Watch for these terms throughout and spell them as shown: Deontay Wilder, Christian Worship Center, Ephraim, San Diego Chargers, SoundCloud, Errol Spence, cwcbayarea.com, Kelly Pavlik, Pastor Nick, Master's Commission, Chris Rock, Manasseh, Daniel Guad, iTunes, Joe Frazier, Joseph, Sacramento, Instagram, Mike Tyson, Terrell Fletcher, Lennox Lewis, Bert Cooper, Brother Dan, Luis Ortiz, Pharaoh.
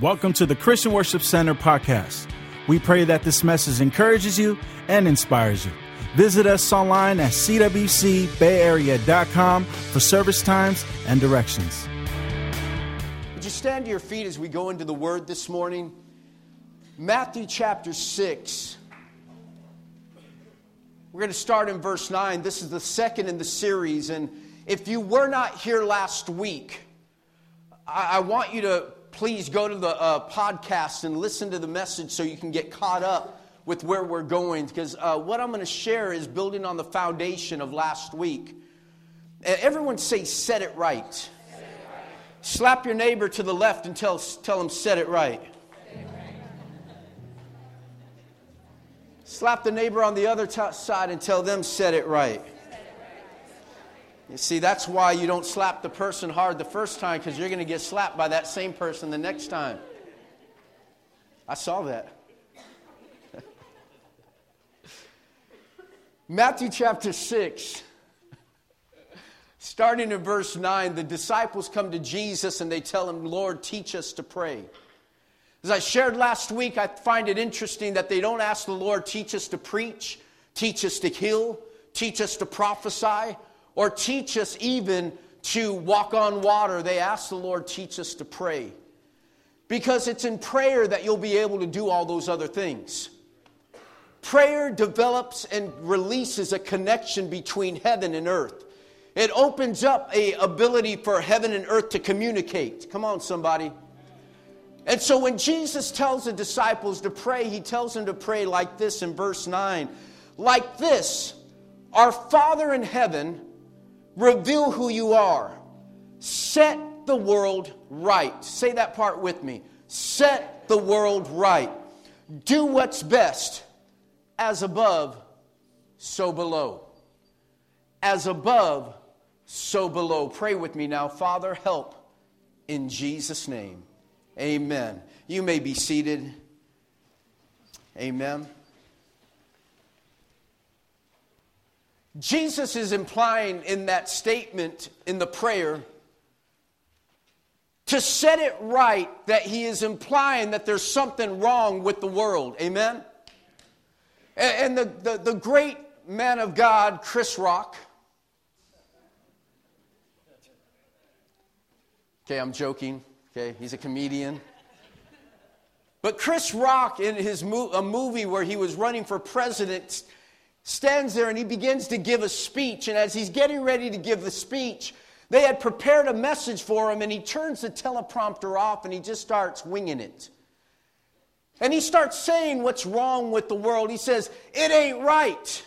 Welcome to the Christian Worship Center podcast. We pray that this message encourages you and inspires you. Visit us online at cwcbayarea.com for service times and directions. Would you stand to your feet as we go into the Word this morning? Matthew chapter 6. We're going to start in verse 9. This is the second in the series. And if you were not here last week, I want you to please go to the podcast and listen to the message so you can get caught up with where we're going. Because what I'm going to share is building on the foundation of last week. Everyone say, "Set it right." Set it right. Slap your neighbor to the left and tell him, "Set it right." Set it right. Slap the neighbor on the other side and tell them, "Set it right." You see, that's why you don't slap the person hard the first time, because you're going to get slapped by that same person the next time. I saw that. Matthew chapter 6, starting in verse 9, the disciples come to Jesus and they tell him, "Lord, teach us to pray." As I shared last week, I find it interesting that they don't ask the Lord, "Teach us to preach, teach us to heal, teach us to prophesy, or teach us even to walk on water." They ask the Lord, "Teach us to pray." Because it's in prayer that you'll be able to do all those other things. Prayer develops and releases a connection between heaven and earth. It opens up an ability for heaven and earth to communicate. Come on, somebody. And so when Jesus tells the disciples to pray, he tells them to pray like this in verse 9. Like this, "Our Father in heaven, reveal who you are. Set the world right." Say that part with me. Set the world right. "Do what's best, as above, so below." As above, so below. Pray with me now. Father, help in Jesus' name. Amen. You may be seated. Amen. Jesus is implying in that statement, in the prayer, to set it right, that he is implying that there's something wrong with the world. Amen? And the great man of God, Chris Rock. Okay, I'm joking. Okay, he's a comedian. But Chris Rock, in his a movie where he was running for president, stands there and he begins to give a speech. And as he's getting ready to give the speech, they had prepared a message for him, and he turns the teleprompter off and he just starts winging it. And he starts saying what's wrong with the world. He says, "It ain't right.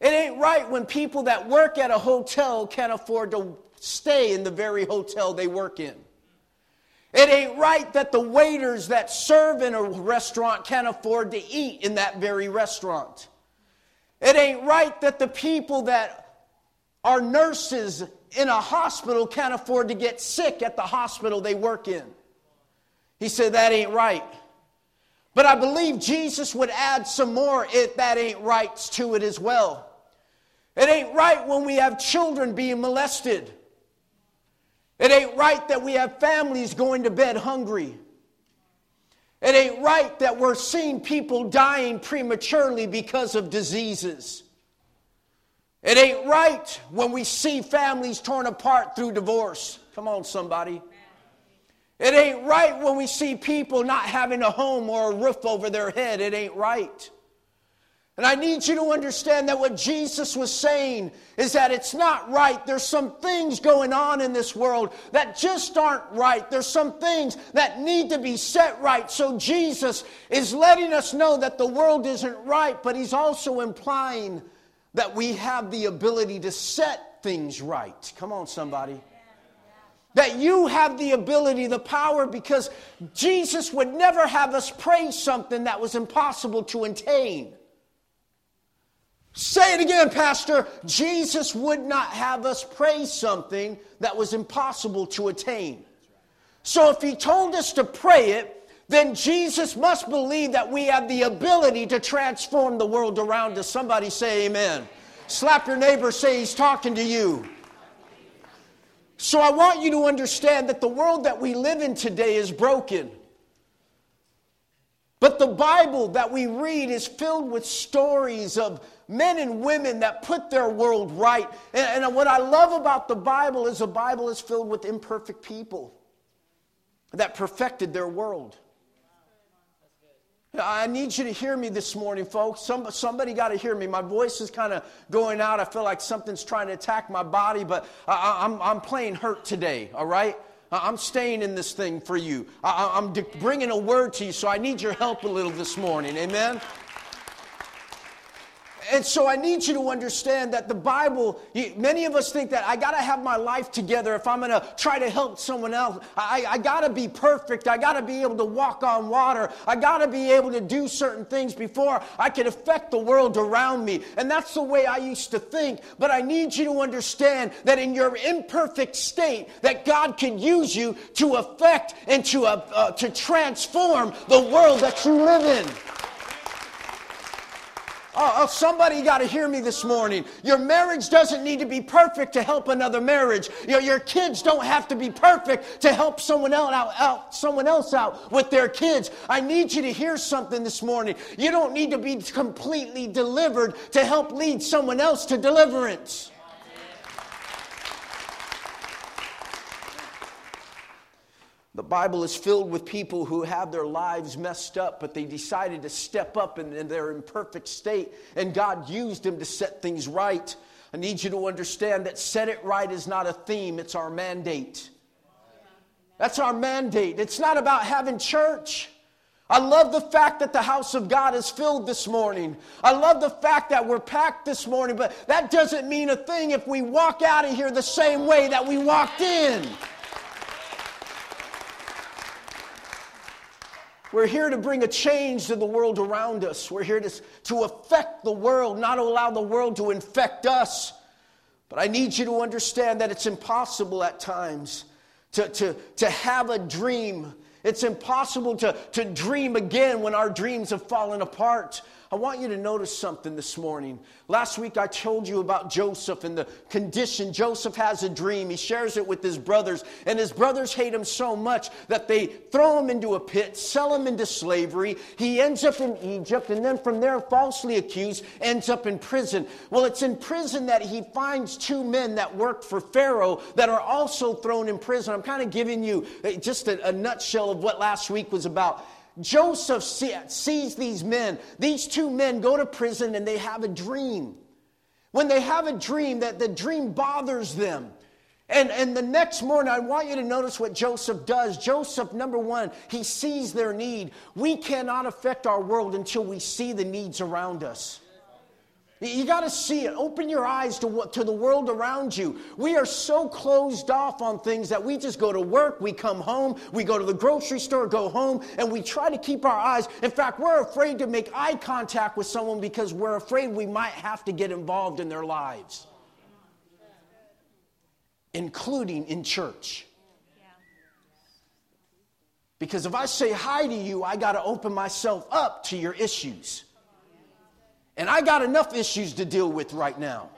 It ain't right when people that work at a hotel can't afford to stay in the very hotel they work in. It ain't right that the waiters that serve in a restaurant can't afford to eat in that very restaurant. It ain't right that the people that are nurses in a hospital can't afford to get sick at the hospital they work in." He said, "That ain't right." But I believe Jesus would add some more "if that ain't right" to it as well. It ain't right when we have children being molested. It ain't right that we have families going to bed hungry. It ain't right that we're seeing people dying prematurely because of diseases. It ain't right when we see families torn apart through divorce. Come on, somebody. It ain't right when we see people not having a home or a roof over their head. It ain't right. And I need you to understand that what Jesus was saying is that it's not right. There's some things going on in this world that just aren't right. There's some things that need to be set right. So Jesus is letting us know that the world isn't right, but he's also implying that we have the ability to set things right. Come on, somebody. That you have the ability, the power, because Jesus would never have us pray something that was impossible to attain. Say it again, Pastor. Jesus would not have us pray something that was impossible to attain. So if he told us to pray it, then Jesus must believe that we have the ability to transform the world around us. Somebody say amen. Slap your neighbor, say he's talking to you. So I want you to understand that the world that we live in today is broken. But the Bible that we read is filled with stories of men and women that put their world right. And what I love about the Bible is filled with imperfect people that perfected their world. I need you to hear me this morning, folks. Somebody got to hear me. My voice is kind of going out. I feel like something's trying to attack my body, but I'm playing hurt today, all right? I'm staying in this thing for you. I'm bringing a word to you, so I need your help a little this morning, amen? And so I need you to understand that the Bible, many of us think that I got to have my life together if I'm going to try to help someone else. I got to be perfect. I got to be able to walk on water. I got to be able to do certain things before I can affect the world around me. And that's the way I used to think. But I need you to understand that in your imperfect state, that God can use you to affect and to transform the world that you live in. Oh, somebody got to hear me this morning. Your marriage doesn't need to be perfect to help another marriage. Your kids don't have to be perfect to help someone else out with their kids. I need you to hear something this morning. You don't need to be completely delivered to help lead someone else to deliverance. The Bible is filled with people who have their lives messed up, but they decided to step up in their imperfect state, and God used them to set things right. I need you to understand that set it right is not a theme, it's our mandate. That's our mandate. It's not about having church. I love the fact that the house of God is filled this morning. I love the fact that we're packed this morning, but that doesn't mean a thing if we walk out of here the same way that we walked in. We're here to bring a change to the world around us. We're here to affect the world, not allow the world to infect us. But I need you to understand that it's impossible at times to have a dream. It's impossible to dream again when our dreams have fallen apart. I want you to notice something this morning. Last week I told you about Joseph and the condition. Joseph has a dream. He shares it with his brothers. And his brothers hate him so much that they throw him into a pit, sell him into slavery. He ends up in Egypt, and then from there, falsely accused, ends up in prison. Well, it's in prison that he finds two men that work for Pharaoh that are also thrown in prison. I'm kind of giving you just a nutshell of what last week was about. Joseph sees these men. These two men go to prison and they have a dream. When they have a dream, that the dream bothers them. And the next morning, I want you to notice what Joseph does. Joseph, number one, he sees their need. We cannot affect our world until we see the needs around us. You got to see it. Open your eyes to the world around you. We are so closed off on things that we just go to work, we come home, we go to the grocery store, go home, and we try to keep our eyes. In fact, we're afraid to make eye contact with someone because we're afraid we might have to get involved in their lives, including in church. Because if I say hi to you, I got to open myself up to your issues. And I got enough issues to deal with right now.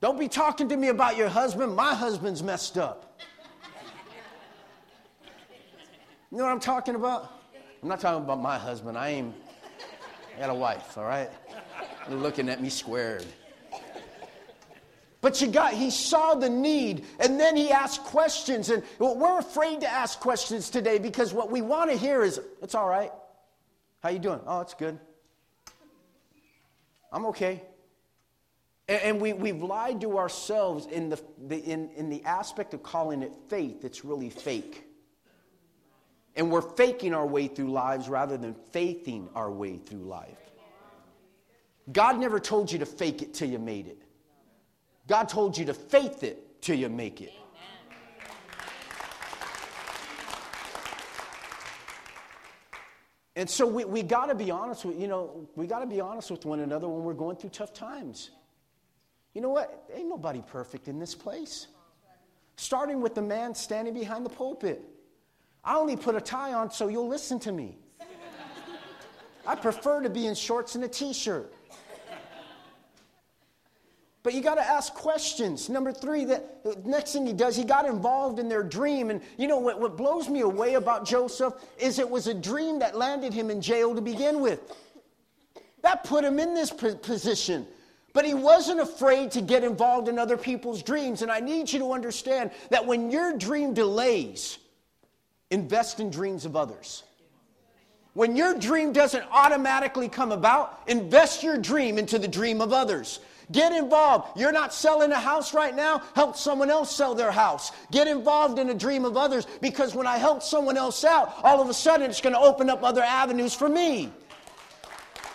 Don't be talking to me about your husband. My husband's messed up. You know what I'm talking about? I'm not talking about my husband. I got a wife, all right? They're looking at me squared. But he saw the need, and then he asked questions. And we're afraid to ask questions today because what we want to hear is, it's all right. How you doing? Oh, it's good. I'm okay. And we've lied to ourselves in the aspect of calling it faith. It's really fake. And we're faking our way through lives rather than faithing our way through life. God never told you to fake it till you made it. God told you to faith it till you make it. And so we got to be honest with we got to be honest with one another when we're going through tough times. You know what? Ain't nobody perfect in this place. Starting with the man standing behind the pulpit. I only put a tie on so you'll listen to me. I prefer to be in shorts and a t-shirt. But you got to ask questions. Number three, the next thing he does, he got involved in their dream. And you know what blows me away about Joseph is it was a dream that landed him in jail to begin with. That put him in this position. But he wasn't afraid to get involved in other people's dreams. And I need you to understand that when your dream delays, invest in dreams of others. When your dream doesn't automatically come about, invest your dream into the dream of others. Get involved. You're not selling a house right now. Help someone else sell their house. Get involved in a dream of others, because when I help someone else out, all of a sudden it's going to open up other avenues for me.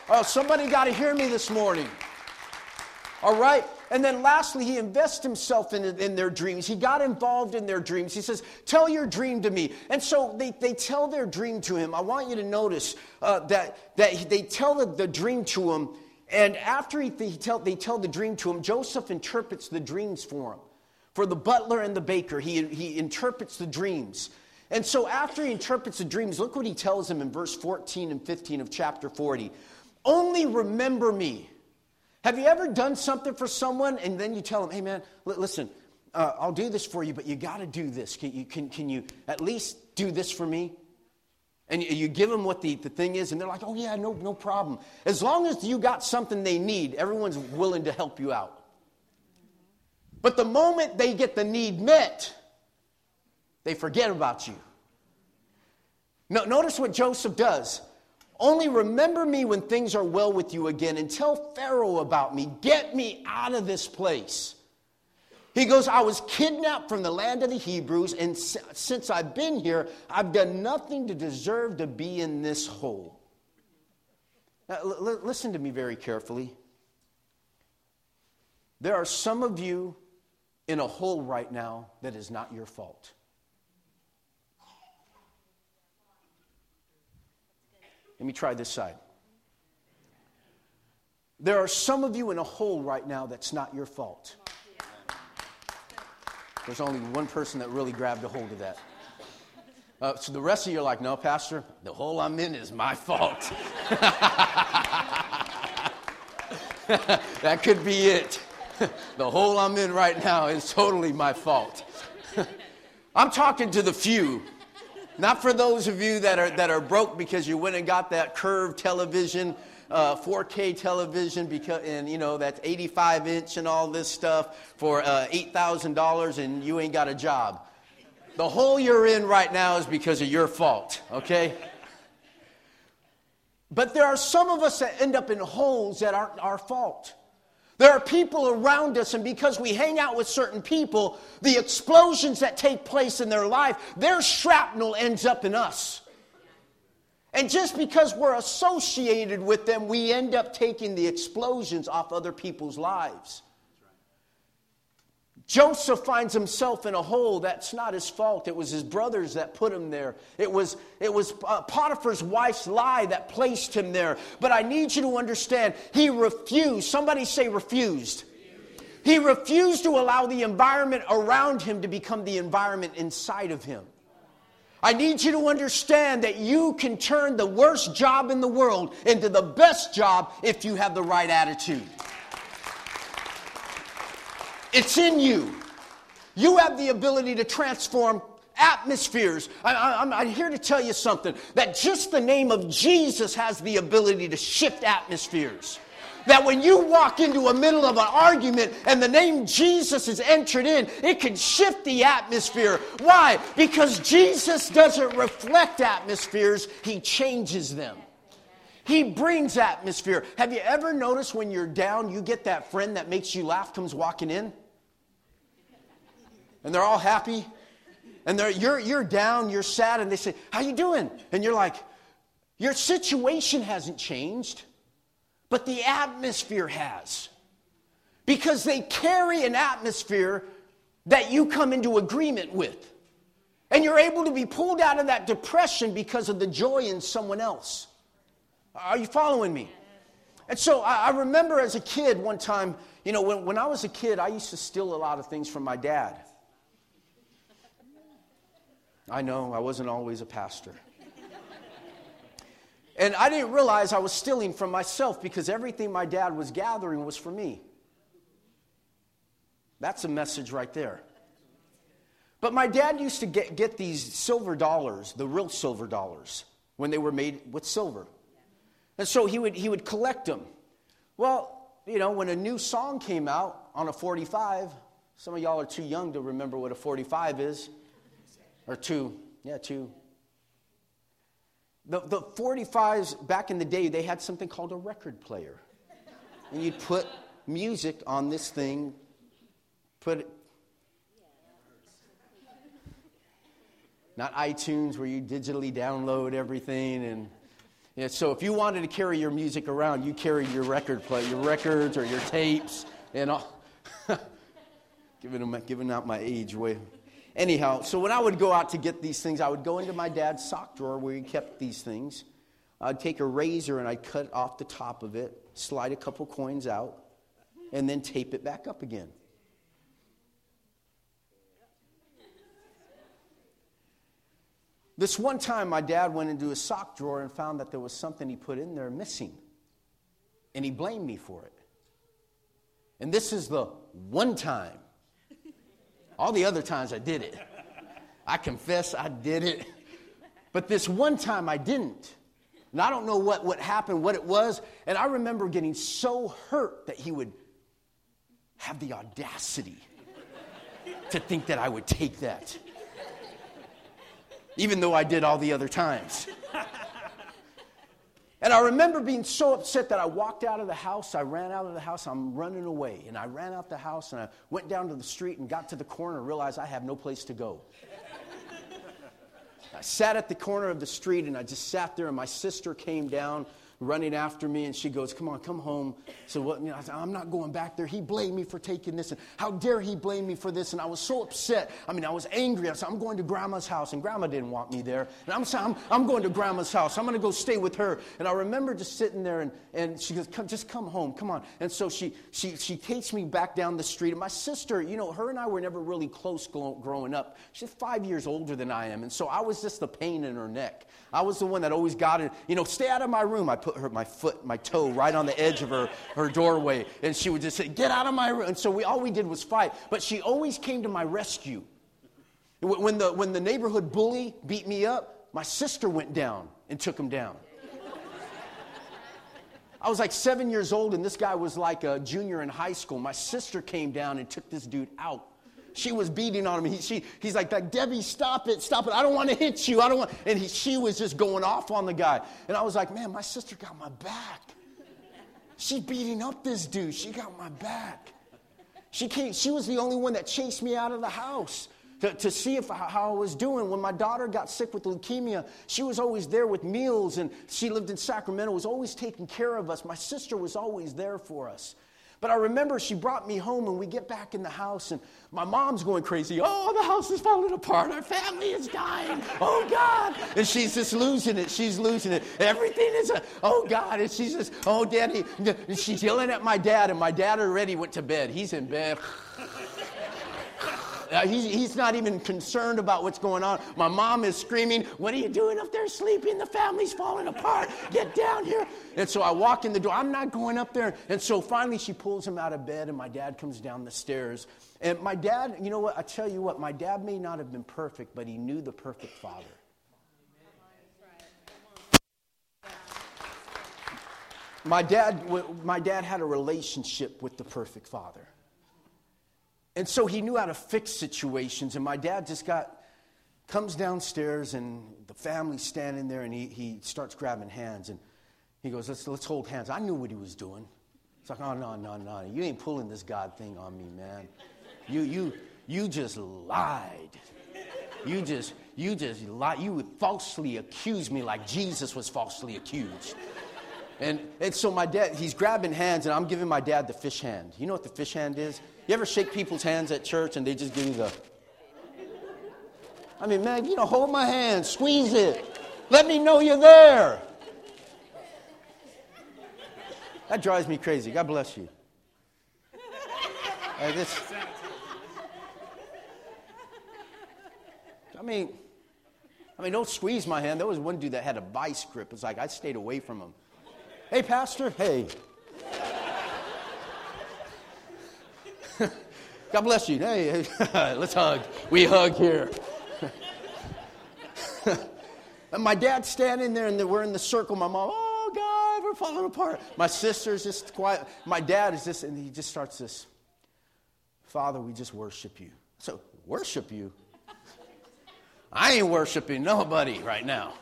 Oh, somebody got to hear me this morning. All right. And then lastly, he invests himself in their dreams. He got involved in their dreams. He says, tell your dream to me. And so they tell their dream to him. I want you to notice that they tell the dream to him. And after they tell the dream to him, Joseph interprets the dreams for him. For the butler and the baker, he interprets the dreams. And so after he interprets the dreams, look what he tells him in verse 14 and 15 of chapter 40. Only remember me. Have you ever done something for someone and then you tell them, hey man, listen, I'll do this for you, but you got to do this. Can you at least do this for me? And you give them what the thing is, and they're like, oh yeah, no problem. As long as you got something they need, everyone's willing to help you out. But the moment they get the need met, they forget about you. Notice what Joseph does. Only remember me when things are well with you again, and tell Pharaoh about me. Get me out of this place. He goes, I was kidnapped from the land of the Hebrews, and since I've been here, I've done nothing to deserve to be in this hole. Now, listen to me very carefully. There are some of you in a hole right now that is not your fault. Let me try this side. There are some of you in a hole right now that's not your fault. There's only one person that really grabbed a hold of that. So the rest of you are like, no, Pastor, the hole I'm in is my fault. That could be it. The hole I'm in right now is totally my fault. I'm talking to the few. Not for those of you that are broke because you went and got that curved television, 4K television, and you know that's 85-inch and all this stuff for $8,000, and you ain't got a job. The hole you're in right now is because of your fault, okay? But there are some of us that end up in holes that aren't our fault. There are people around us, and because we hang out with certain people, the explosions that take place in their life, their shrapnel ends up in us. And just because we're associated with them, we end up taking the explosions off other people's lives. Joseph finds himself in a hole that's not his fault. It was his brothers that put him there. It was Potiphar's wife's lie that placed him there. But I need you to understand, he refused. Somebody say refused. He refused to allow the environment around him to become the environment inside of him. I need you to understand that you can turn the worst job in the world into the best job if you have the right attitude. It's in you. You have the ability to transform atmospheres. I'm here to tell you something, that just the name of Jesus has the ability to shift atmospheres. That when you walk into a middle of an argument and the name Jesus is entered in, it can shift the atmosphere. Why? Because Jesus doesn't reflect atmospheres. He changes them. He brings atmosphere. Have you ever noticed when you're down, you get that friend that makes you laugh comes walking in? And they're all happy. And you're down, you're sad, and they say, how you doing? And you're like, your situation hasn't changed, but the atmosphere has. Because they carry an atmosphere that you come into agreement with. And you're able to be pulled out of that depression because of the joy in someone else. Are you following me? And so I remember as a kid one time, you know, when I was a kid, I used to steal a lot of things from my dad. I know, I wasn't always a pastor. And I didn't realize I was stealing from myself because everything my dad was gathering was for me. That's a message right there. But my dad used to get these silver dollars, the real silver dollars, when they were made with silver. And so he would collect them. Well, you know, when a new song came out on a 45, some of y'all are too young to remember what a 45 is. Or two. The 45s, back in the day, they had something called a record player. And you'd put music on this thing, put it, not iTunes where you digitally download everything. And yeah, so if you wanted to carry your music around, you carried your record player, your records or your tapes and all. giving out my age way. Anyhow, so when I would go out to get these things, I would go into my dad's sock drawer where he kept these things. I'd take a razor and I'd cut off the top of it, slide a couple coins out, and then tape it back up again. This one time, my dad went into his sock drawer and found that there was something he put in there missing. And he blamed me for it. And this is the one time. All the other times I did it. I confess I did it. But this one time I didn't. And I don't know what happened, what it was. And I remember getting so hurt that he would have the audacity to think that I would take that. Even though I did all the other times. And I remember being so upset that I walked out of the house. I ran out of the house. I'm running away. And I ran out the house and I went down to the street and got to the corner and realized I have no place to go. I sat at the corner of the street and I just sat there and my sister came down running after me and she goes, "Come on, come home." So what, you know, I said, "I'm not going back there. He blamed me for taking this. And how dare he blame me for this?" And I was so upset. I mean, I was angry. I said, "I'm going to Grandma's house," and Grandma didn't want me there. And I'm going to Grandma's house. I'm going to go stay with her. And I remember just sitting there and she goes, "Just come home, come on." And so she takes me back down the street. And my sister, you know, her and I were never really close growing up. She's 5 years older than I am. And so I was just the pain in her neck. I was the one that always got it. You know, "Stay out of my room." I put my foot, my toe right on the edge of her doorway. And she would just say, "Get out of my room." And so all we did was fight. But she always came to my rescue. When the neighborhood bully beat me up, my sister went down and took him down. I was like 7 years old, and this guy was like a junior in high school. My sister came down and took this dude out. She was beating on him. He's like, "Debbie, stop it, stop it. I don't want to hit you. I don't want." And she was just going off on the guy. And I was like, "Man, my sister got my back. She's beating up this dude. She got my back. She was the only one that chased me out of the house to see how I was doing." When my daughter got sick with leukemia, she was always there with meals. And she lived in Sacramento, was always taking care of us. My sister was always there for us. But I remember she brought me home and we get back in the house and my mom's going crazy. "Oh, the house is falling apart. Our family is dying. Oh, God." And she's just losing it. She's losing it. Everything is, "Oh, God." And she's just, "Oh, Daddy." And she's yelling at my dad, and my dad already went to bed. He's in bed. He's not even concerned about what's going on. My mom is screaming, "What are you doing up there sleeping? The family's falling apart. Get down here." And so I walk in the door. "I'm not going up there." And so finally she pulls him out of bed, and my dad comes down the stairs. And my dad, you know what? I tell you what, my dad may not have been perfect, but he knew the perfect father. My dad had a relationship with the perfect father. And so he knew how to fix situations. And my dad just comes downstairs, and the family's standing there, and he starts grabbing hands. And he goes, let's hold hands. I knew what he was doing. It's like, "Oh, no. You ain't pulling this God thing on me, man. You just lied. You just lied. You would falsely accuse me like Jesus was falsely accused." And so my dad, he's grabbing hands, and I'm giving my dad the fish hand. You know what the fish hand is? You ever shake people's hands at church and they just give you the... I mean, man, you know, hold my hand, squeeze it. Let me know you're there. That drives me crazy. God bless you. I mean, don't squeeze my hand. There was one dude that had a vice grip. It's like I stayed away from him. "Hey, Pastor." "Hey." God bless you. Hey, let's hug. We hug here. And my dad's standing there, and we're in the circle. My mom, oh, God, we're falling apart. My sister's just quiet. My dad is just, and he just starts this, Father, we just worship you. So, worship you? I ain't worshiping nobody right now.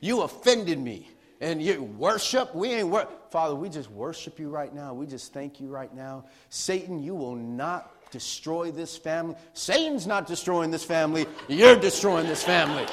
You offended me. And you worship? We ain't worship. Father, we just worship you right now. We just thank you right now. Satan, you will not destroy this family. Satan's not destroying this family. You're destroying this family.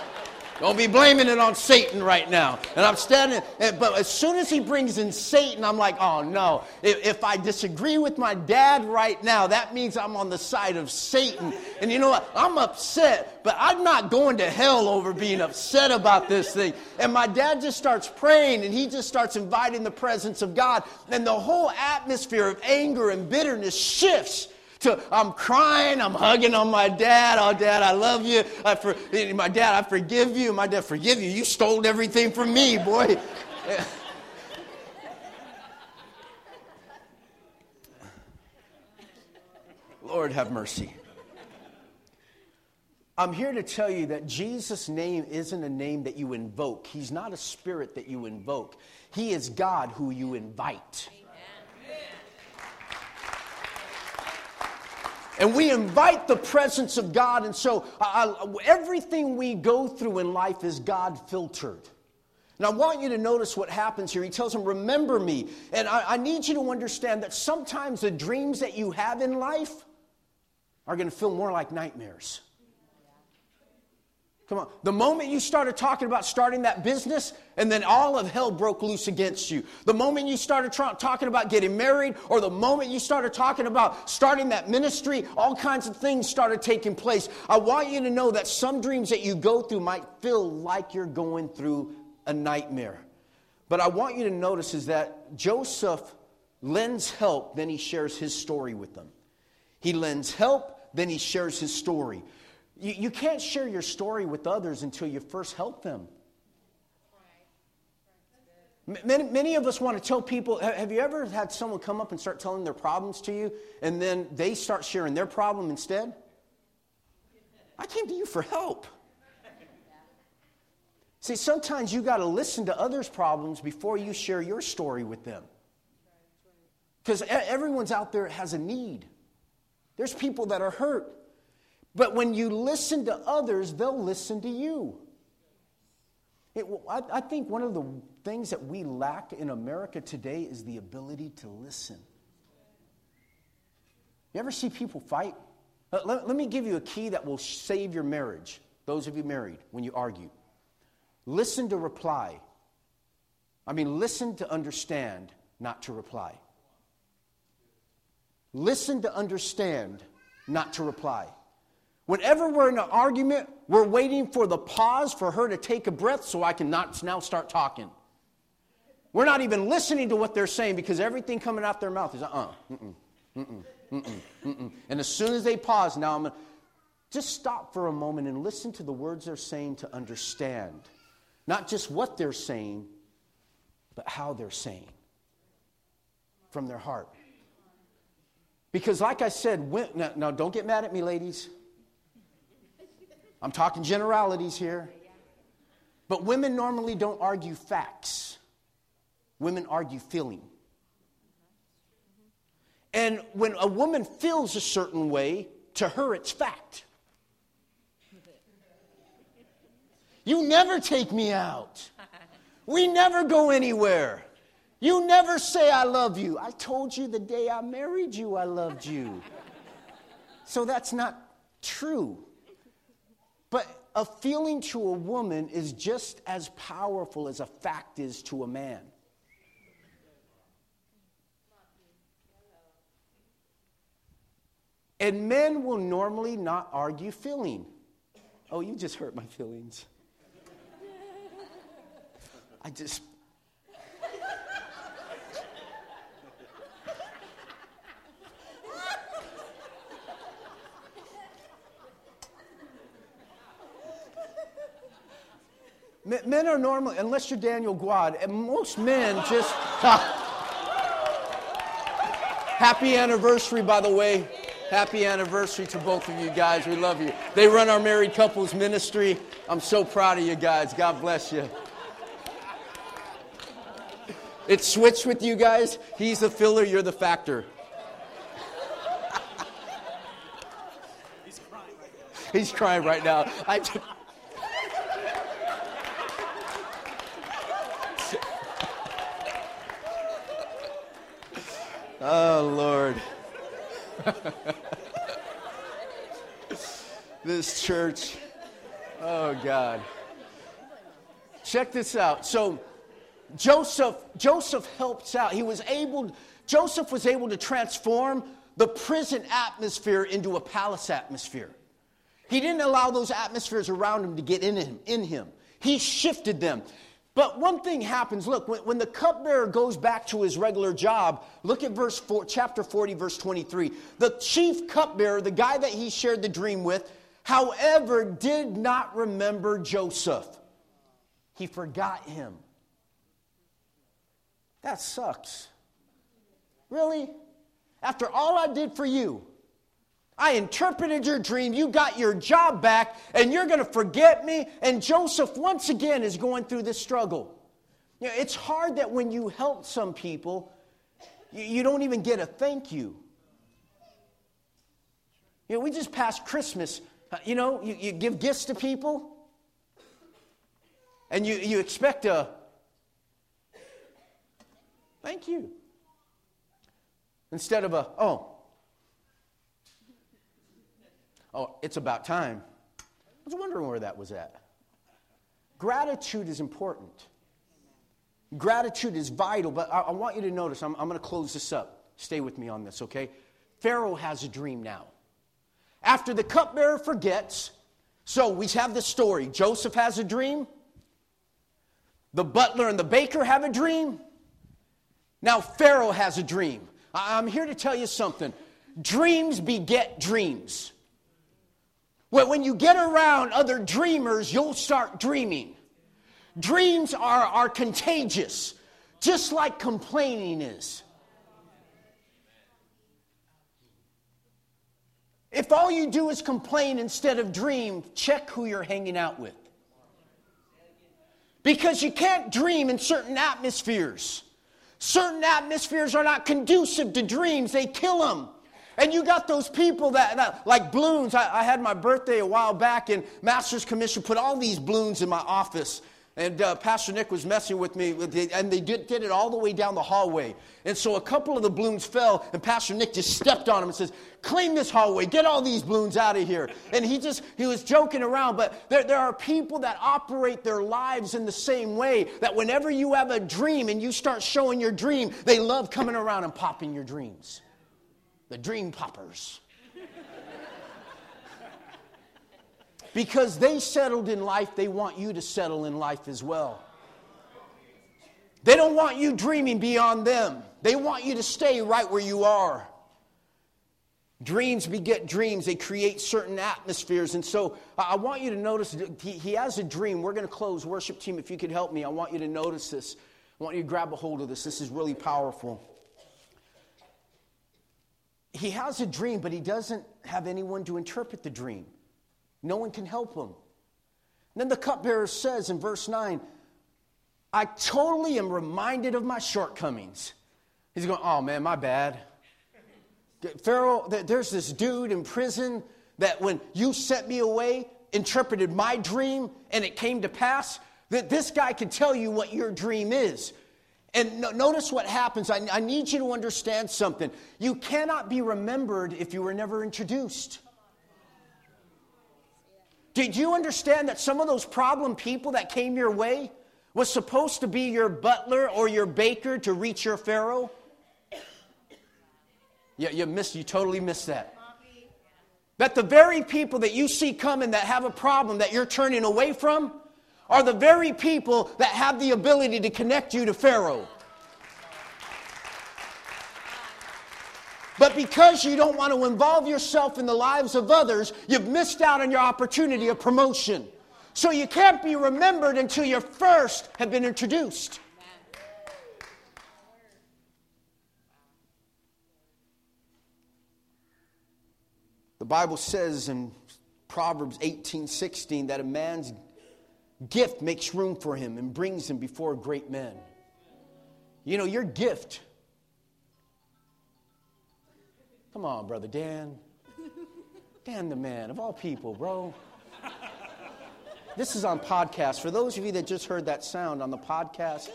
Don't be blaming it on Satan right now. And I'm standing, but as soon as he brings in Satan, I'm like, oh no. If I disagree with my dad right now, that means I'm on the side of Satan. And you know what? I'm upset, but I'm not going to hell over being upset about this thing. And my dad just starts praying, and he just starts inviting the presence of God. And the whole atmosphere of anger and bitterness shifts. So I'm crying, I'm hugging on my dad. Oh, Dad, I love you. My dad, I forgive you. My dad, forgive you. You stole everything from me, boy. Lord, have mercy. I'm here to tell you that Jesus' name isn't a name that you invoke. He's not a spirit that you invoke. He is God who you invite. And we invite the presence of God. And so everything we go through in life is God-filtered. And I want you to notice what happens here. He tells him, remember me. And I need you to understand that sometimes the dreams that you have in life are going to feel more like nightmares. Come on. The moment you started talking about starting that business, and then all of hell broke loose against you. The moment you started talking about getting married, or the moment you started talking about starting that ministry, all kinds of things started taking place. I want you to know that some dreams that you go through might feel like you're going through a nightmare. But I want you to notice is that Joseph lends help, then he shares his story with them. He lends help, then he shares his story. You can't share your story with others until you first help them. Many of us want to tell people, have you ever had someone come up and start telling their problems to you, and then they start sharing their problem instead? I came to you for help. See, sometimes you got to listen to others' problems before you share your story with them. Because everyone's out there has a need. There's people that are hurt. But when you listen to others, they'll listen to you. I think one of the things that we lack in America today is the ability to listen. You ever see people fight? Let me give you a key that will save your marriage, those of you married, when you argue. Listen to reply. I mean, listen to understand, not to reply. Listen to understand, not to reply. Whenever we're in an argument, we're waiting for the pause for her to take a breath so I can now start talking. We're not even listening to what they're saying because everything coming out their mouth is And as soon as they pause, now I'm going to just stop for a moment and listen to the words they're saying to understand. Not just what they're saying, but how they're saying from their heart. Because like I said, now don't get mad at me, ladies. I'm talking generalities here. But women normally don't argue facts. Women argue feeling. And when a woman feels a certain way, to her it's fact. You never take me out. We never go anywhere. You never say I love you. I told you the day I married you I loved you. So that's not true. But a feeling to a woman is just as powerful as a fact is to a man. And men will normally not argue feeling. Oh, you just hurt my feelings. Men are normally, unless you're Daniel Guad, and most men just... Happy anniversary, by the way. Happy anniversary to both of you guys. We love you. They run our married couples ministry. I'm so proud of you guys. God bless you. It switched with you guys. He's the filler. You're the factor. He's crying right now. He's crying right now. Oh, Lord. This church. Oh, God. Check this out. So Joseph helps out. Joseph was able to transform the prison atmosphere into a palace atmosphere. He didn't allow those atmospheres around him to get in him. He shifted them. But one thing happens. Look, when the cupbearer goes back to his regular job, look at chapter 40, verse 23. The chief cupbearer, the guy that he shared the dream with, however, did not remember Joseph. He forgot him. That sucks. Really? After all I did for you, I interpreted your dream, you got your job back, and you're going to forget me? And Joseph, once again, is going through this struggle. You know, it's hard that when you help some people, you don't even get a thank you. You know, we just passed Christmas. You know, you give gifts to people, and you expect a thank you. Instead of a, oh, it's about time. I was wondering where that was at. Gratitude is important. Gratitude is vital, but I want you to notice, I'm going to close this up. Stay with me on this, okay? Pharaoh has a dream now. After the cupbearer forgets, so we have this story. Joseph has a dream. The butler and the baker have a dream. Now Pharaoh has a dream. I'm here to tell you something. Dreams beget dreams. When you get around other dreamers, you'll start dreaming. Dreams are contagious, just like complaining is. If all you do is complain instead of dream, check who you're hanging out with. Because you can't dream in certain atmospheres. Certain atmospheres are not conducive to dreams. They kill them. And you got those people that like balloons. I had my birthday a while back, and Master's Commission put all these balloons in my office. And Pastor Nick was messing with me, and they did it all the way down the hallway. And so a couple of the balloons fell, and Pastor Nick just stepped on them and says, "Clean this hallway. Get all these balloons out of here." And he was joking around, but there are people that operate their lives in the same way, that whenever you have a dream and you start showing your dream, they love coming around and popping your dreams. The dream poppers. Because they settled in life, they want you to settle in life as well. They don't want you dreaming beyond them. They want you to stay right where you are. Dreams beget dreams. They create certain atmospheres. And so I want you to notice, he has a dream. We're going to close. Worship team, if you could help me, I want you to notice this. I want you to grab a hold of this. This is really powerful. He has a dream, but he doesn't have anyone to interpret the dream. No one can help him. And then the cupbearer says in verse 9, "I totally am reminded of my shortcomings." He's going, "Oh man, my bad. Pharaoh, there's this dude in prison that when you sent me away, interpreted my dream, and it came to pass. That this guy can tell you what your dream is." And notice what happens. I need you to understand something. You cannot be remembered if you were never introduced. Did you understand that some of those problem people that came your way was supposed to be your butler or your baker to reach your Pharaoh? Yeah, you totally missed that. That the very people that you see coming that have a problem that you're turning away from are the very people that have the ability to connect you to Pharaoh. But because you don't want to involve yourself in the lives of others, you've missed out on your opportunity of promotion. So you can't be remembered until you first have been introduced. The Bible says in Proverbs 18:16 that a man's gift makes room for him and brings him before great men. You know, your gift. Come on, Brother Dan. Dan the man, of all people, bro. This is on podcast. For those of you that just heard that sound on the podcast,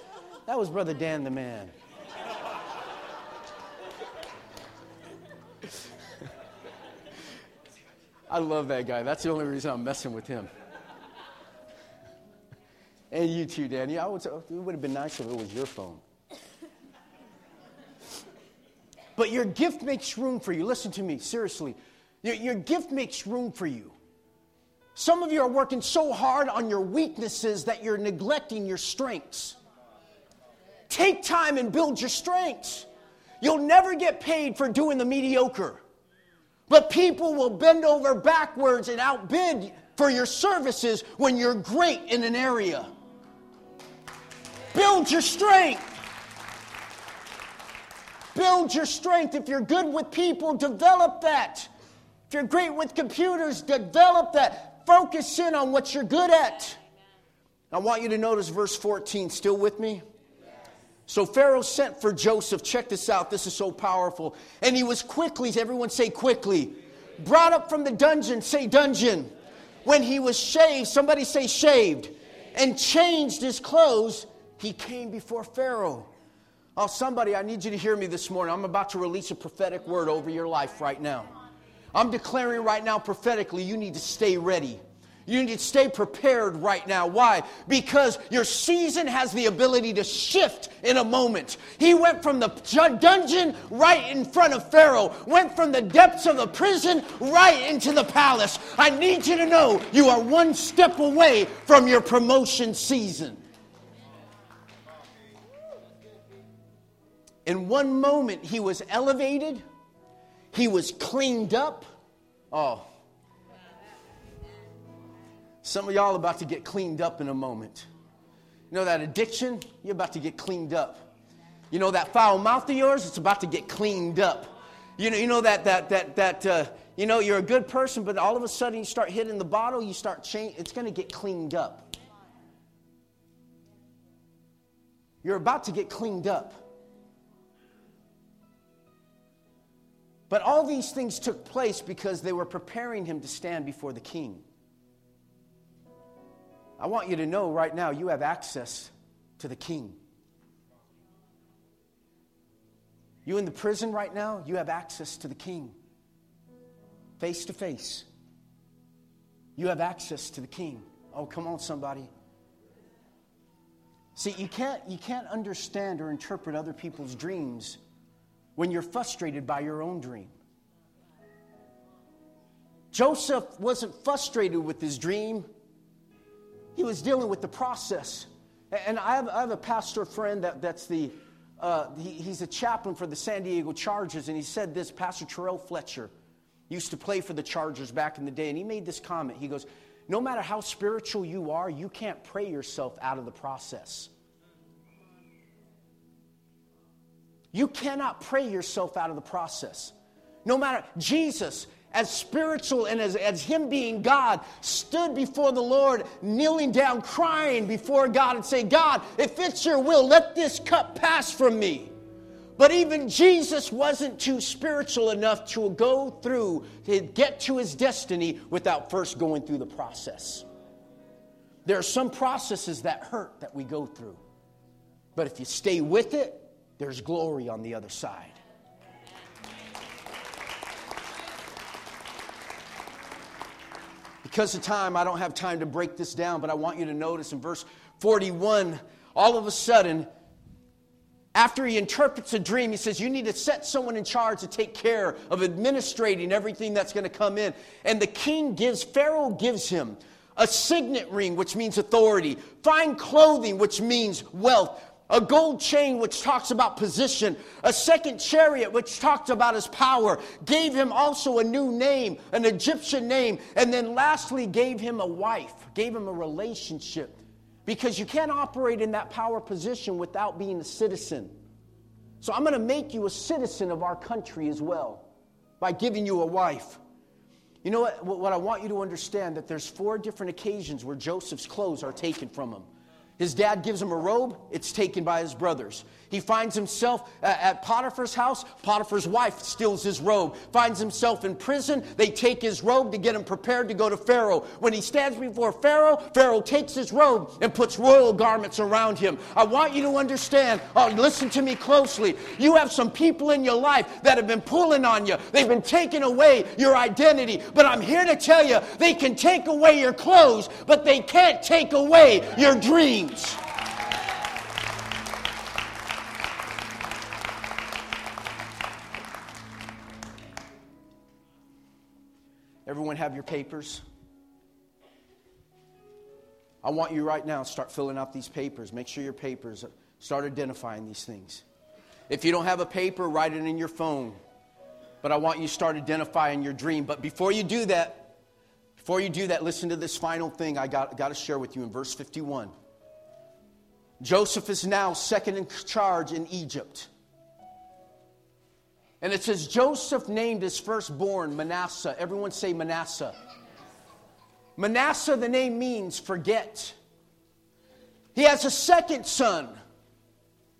that was Brother Dan the man. I love that guy. That's the only reason I'm messing with him. And you too, Danny. It would have been nice if it was your phone. But your gift makes room for you. Listen to me, seriously. Your gift makes room for you. Some of you are working so hard on your weaknesses that you're neglecting your strengths. Take time and build your strengths. You'll never get paid for doing the mediocre. But people will bend over backwards and outbid for your services when you're great in an area. Build your strength. Build your strength. If you're good with people, develop that. If you're great with computers, develop that. Focus in on what you're good at. I want you to notice verse 14. Still with me? So Pharaoh sent for Joseph. Check this out. This is so powerful. And he was quickly, everyone say quickly, brought up from the dungeon. Say dungeon. When he was shaved, somebody say shaved, and changed his clothes, he came before Pharaoh. Oh, somebody, I need you to hear me this morning. I'm about to release a prophetic word over your life right now. I'm declaring right now prophetically, you need to stay ready. You need to stay prepared right now. Why? Because your season has the ability to shift in a moment. He went from the dungeon right in front of Pharaoh. Went from the depths of the prison right into the palace. I need you to know you are one step away from your promotion season. In one moment, he was elevated. He was cleaned up. Oh, some of y'all are about to get cleaned up in a moment. You know that addiction? You're about to get cleaned up. You know that foul mouth of yours? It's about to get cleaned up. You know you're a good person, but all of a sudden you start hitting the bottle. You start changing. It's going to get cleaned up. You're about to get cleaned up. But all these things took place because they were preparing him to stand before the king. I want you to know right now you have access to the king. You in the prison right now, you have access to the king. Face to face. You have access to the king. Oh, come on, somebody. See, you can't understand or interpret other people's dreams when you're frustrated by your own dream. Joseph wasn't frustrated with his dream. He was dealing with the process. And I have a pastor friend that's he's a chaplain for the San Diego Chargers, and he said this. Pastor Terrell Fletcher used to play for the Chargers back in the day, and he made this comment. He goes, no matter how spiritual you are, you can't pray yourself out of the process. You cannot pray yourself out of the process. No matter, Jesus, as spiritual and as him being God, stood before the Lord, kneeling down, crying before God and saying, God, if it's your will, let this cup pass from me. But even Jesus wasn't too spiritual enough to go through, to get to his destiny without first going through the process. There are some processes that hurt that we go through. But if you stay with it, there's glory on the other side. Because of time, I don't have time to break this down, but I want you to notice in verse 41, all of a sudden, after he interprets a dream, he says, you need to set someone in charge to take care of administrating everything that's going to come in. And the king Pharaoh gives him a signet ring, which means authority, fine clothing, which means wealth, a gold chain, which talks about position, a second chariot, which talked about his power, gave him also a new name, an Egyptian name, and then lastly gave him a wife, gave him a relationship. Because you can't operate in that power position without being a citizen. So I'm going to make you a citizen of our country as well by giving you a wife. You know what I want you to understand, that there's 4 different occasions where Joseph's clothes are taken from him. His dad gives him a robe. It's taken by his brothers. He finds himself at Potiphar's house. Potiphar's wife steals his robe. Finds himself in prison. They take his robe to get him prepared to go to Pharaoh. When he stands before Pharaoh, Pharaoh takes his robe and puts royal garments around him. I want you to understand, listen to me closely. You have some people in your life that have been pulling on you. They've been taking away your identity. But I'm here to tell you, they can take away your clothes, but they can't take away your dreams. Everyone have your papers? I want you right now to start filling out these papers. Make sure your papers, start identifying these things. If you don't have a paper, write it in your phone. But I want you to start identifying your dream. But before you do that, listen to this final thing I got to share with you in verse 51. Joseph is now second in charge in Egypt. And it says, Joseph named his firstborn Manasseh. Everyone say Manasseh. Manasseh, the name means forget. He has a second son.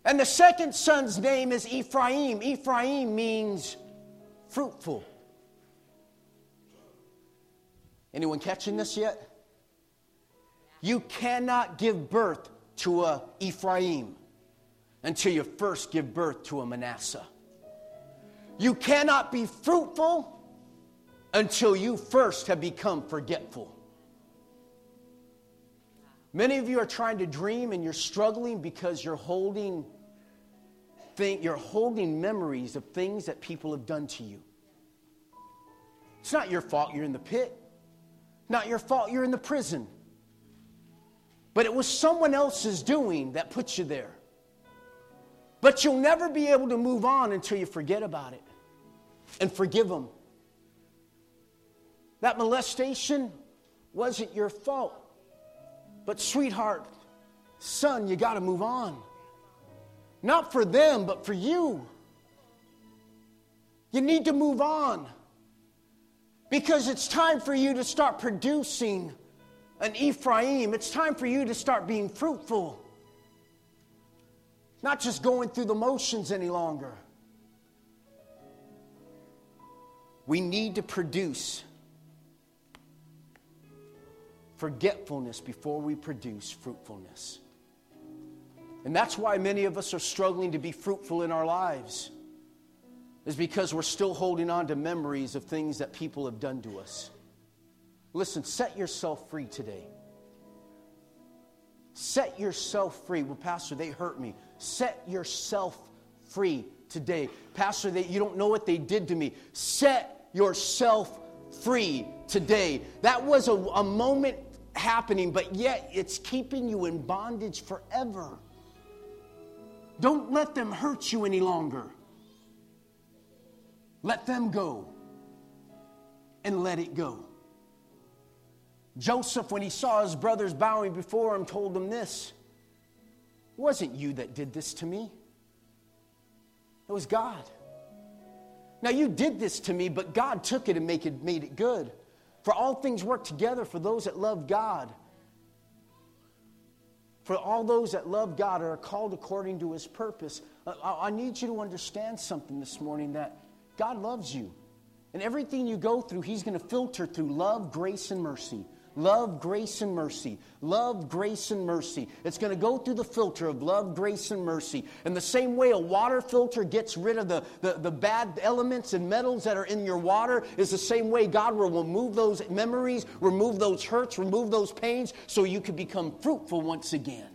And the second son's name is Ephraim. Ephraim means fruitful. Anyone catching this yet? You cannot give birth to a Ephraim until you first give birth to a Manasseh. You cannot be fruitful until you first have become forgetful. Many of you are trying to dream and you're struggling because you're holding memories of things that people have done to you. It's not your fault you're in the pit. Not your fault you're in the prison. But it was someone else's doing that put you there. But you'll never be able to move on until you forget about it and forgive them. That molestation wasn't your fault. But sweetheart, son, you got to move on. Not for them, but for you. You need to move on. Because it's time for you to start producing an Ephraim. It's time for you to start being fruitful. Not just going through the motions any longer. We need to produce forgetfulness before we produce fruitfulness. And that's why many of us are struggling to be fruitful in our lives. Is because we're still holding on to memories of things that people have done to us. Listen, set yourself free today. Set yourself free. Well, Pastor, they hurt me. Set yourself free today. Pastor, you don't know what they did to me. Set yourself free today. That was a moment happening, but yet it's keeping you in bondage forever. Don't let them hurt you any longer. Let them go and let it go. Joseph, when he saw his brothers bowing before him, told them this. It wasn't you that did this to me. It was God. Now you did this to me, but God took it and made it good. For all things work together for those that love God. For all those that love God are called according to his purpose. I need you to understand something this morning, that God loves you. And everything you go through, he's going to filter through love, grace, and mercy. Love, grace, and mercy. Love, grace, and mercy. It's going to go through the filter of love, grace, and mercy. In the same way a water filter gets rid of the bad elements and metals that are in your water, is the same way God will remove those memories, remove those hurts, remove those pains, so you can become fruitful once again.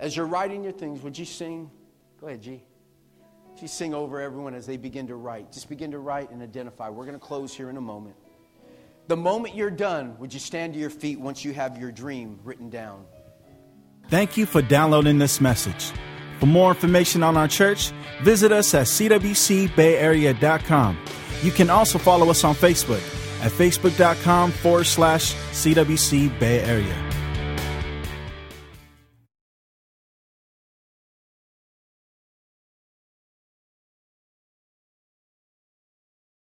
As you're writing your things, would you sing? Go ahead, G. She sing over everyone as they begin to write. Just begin to write and identify. We're going to close here in a moment. The moment you're done, would you stand to your feet once you have your dream written down? Thank you for downloading this message. For more information on our church, visit us at cwcbayarea.com. You can also follow us on Facebook at facebook.com/cwcbayarea.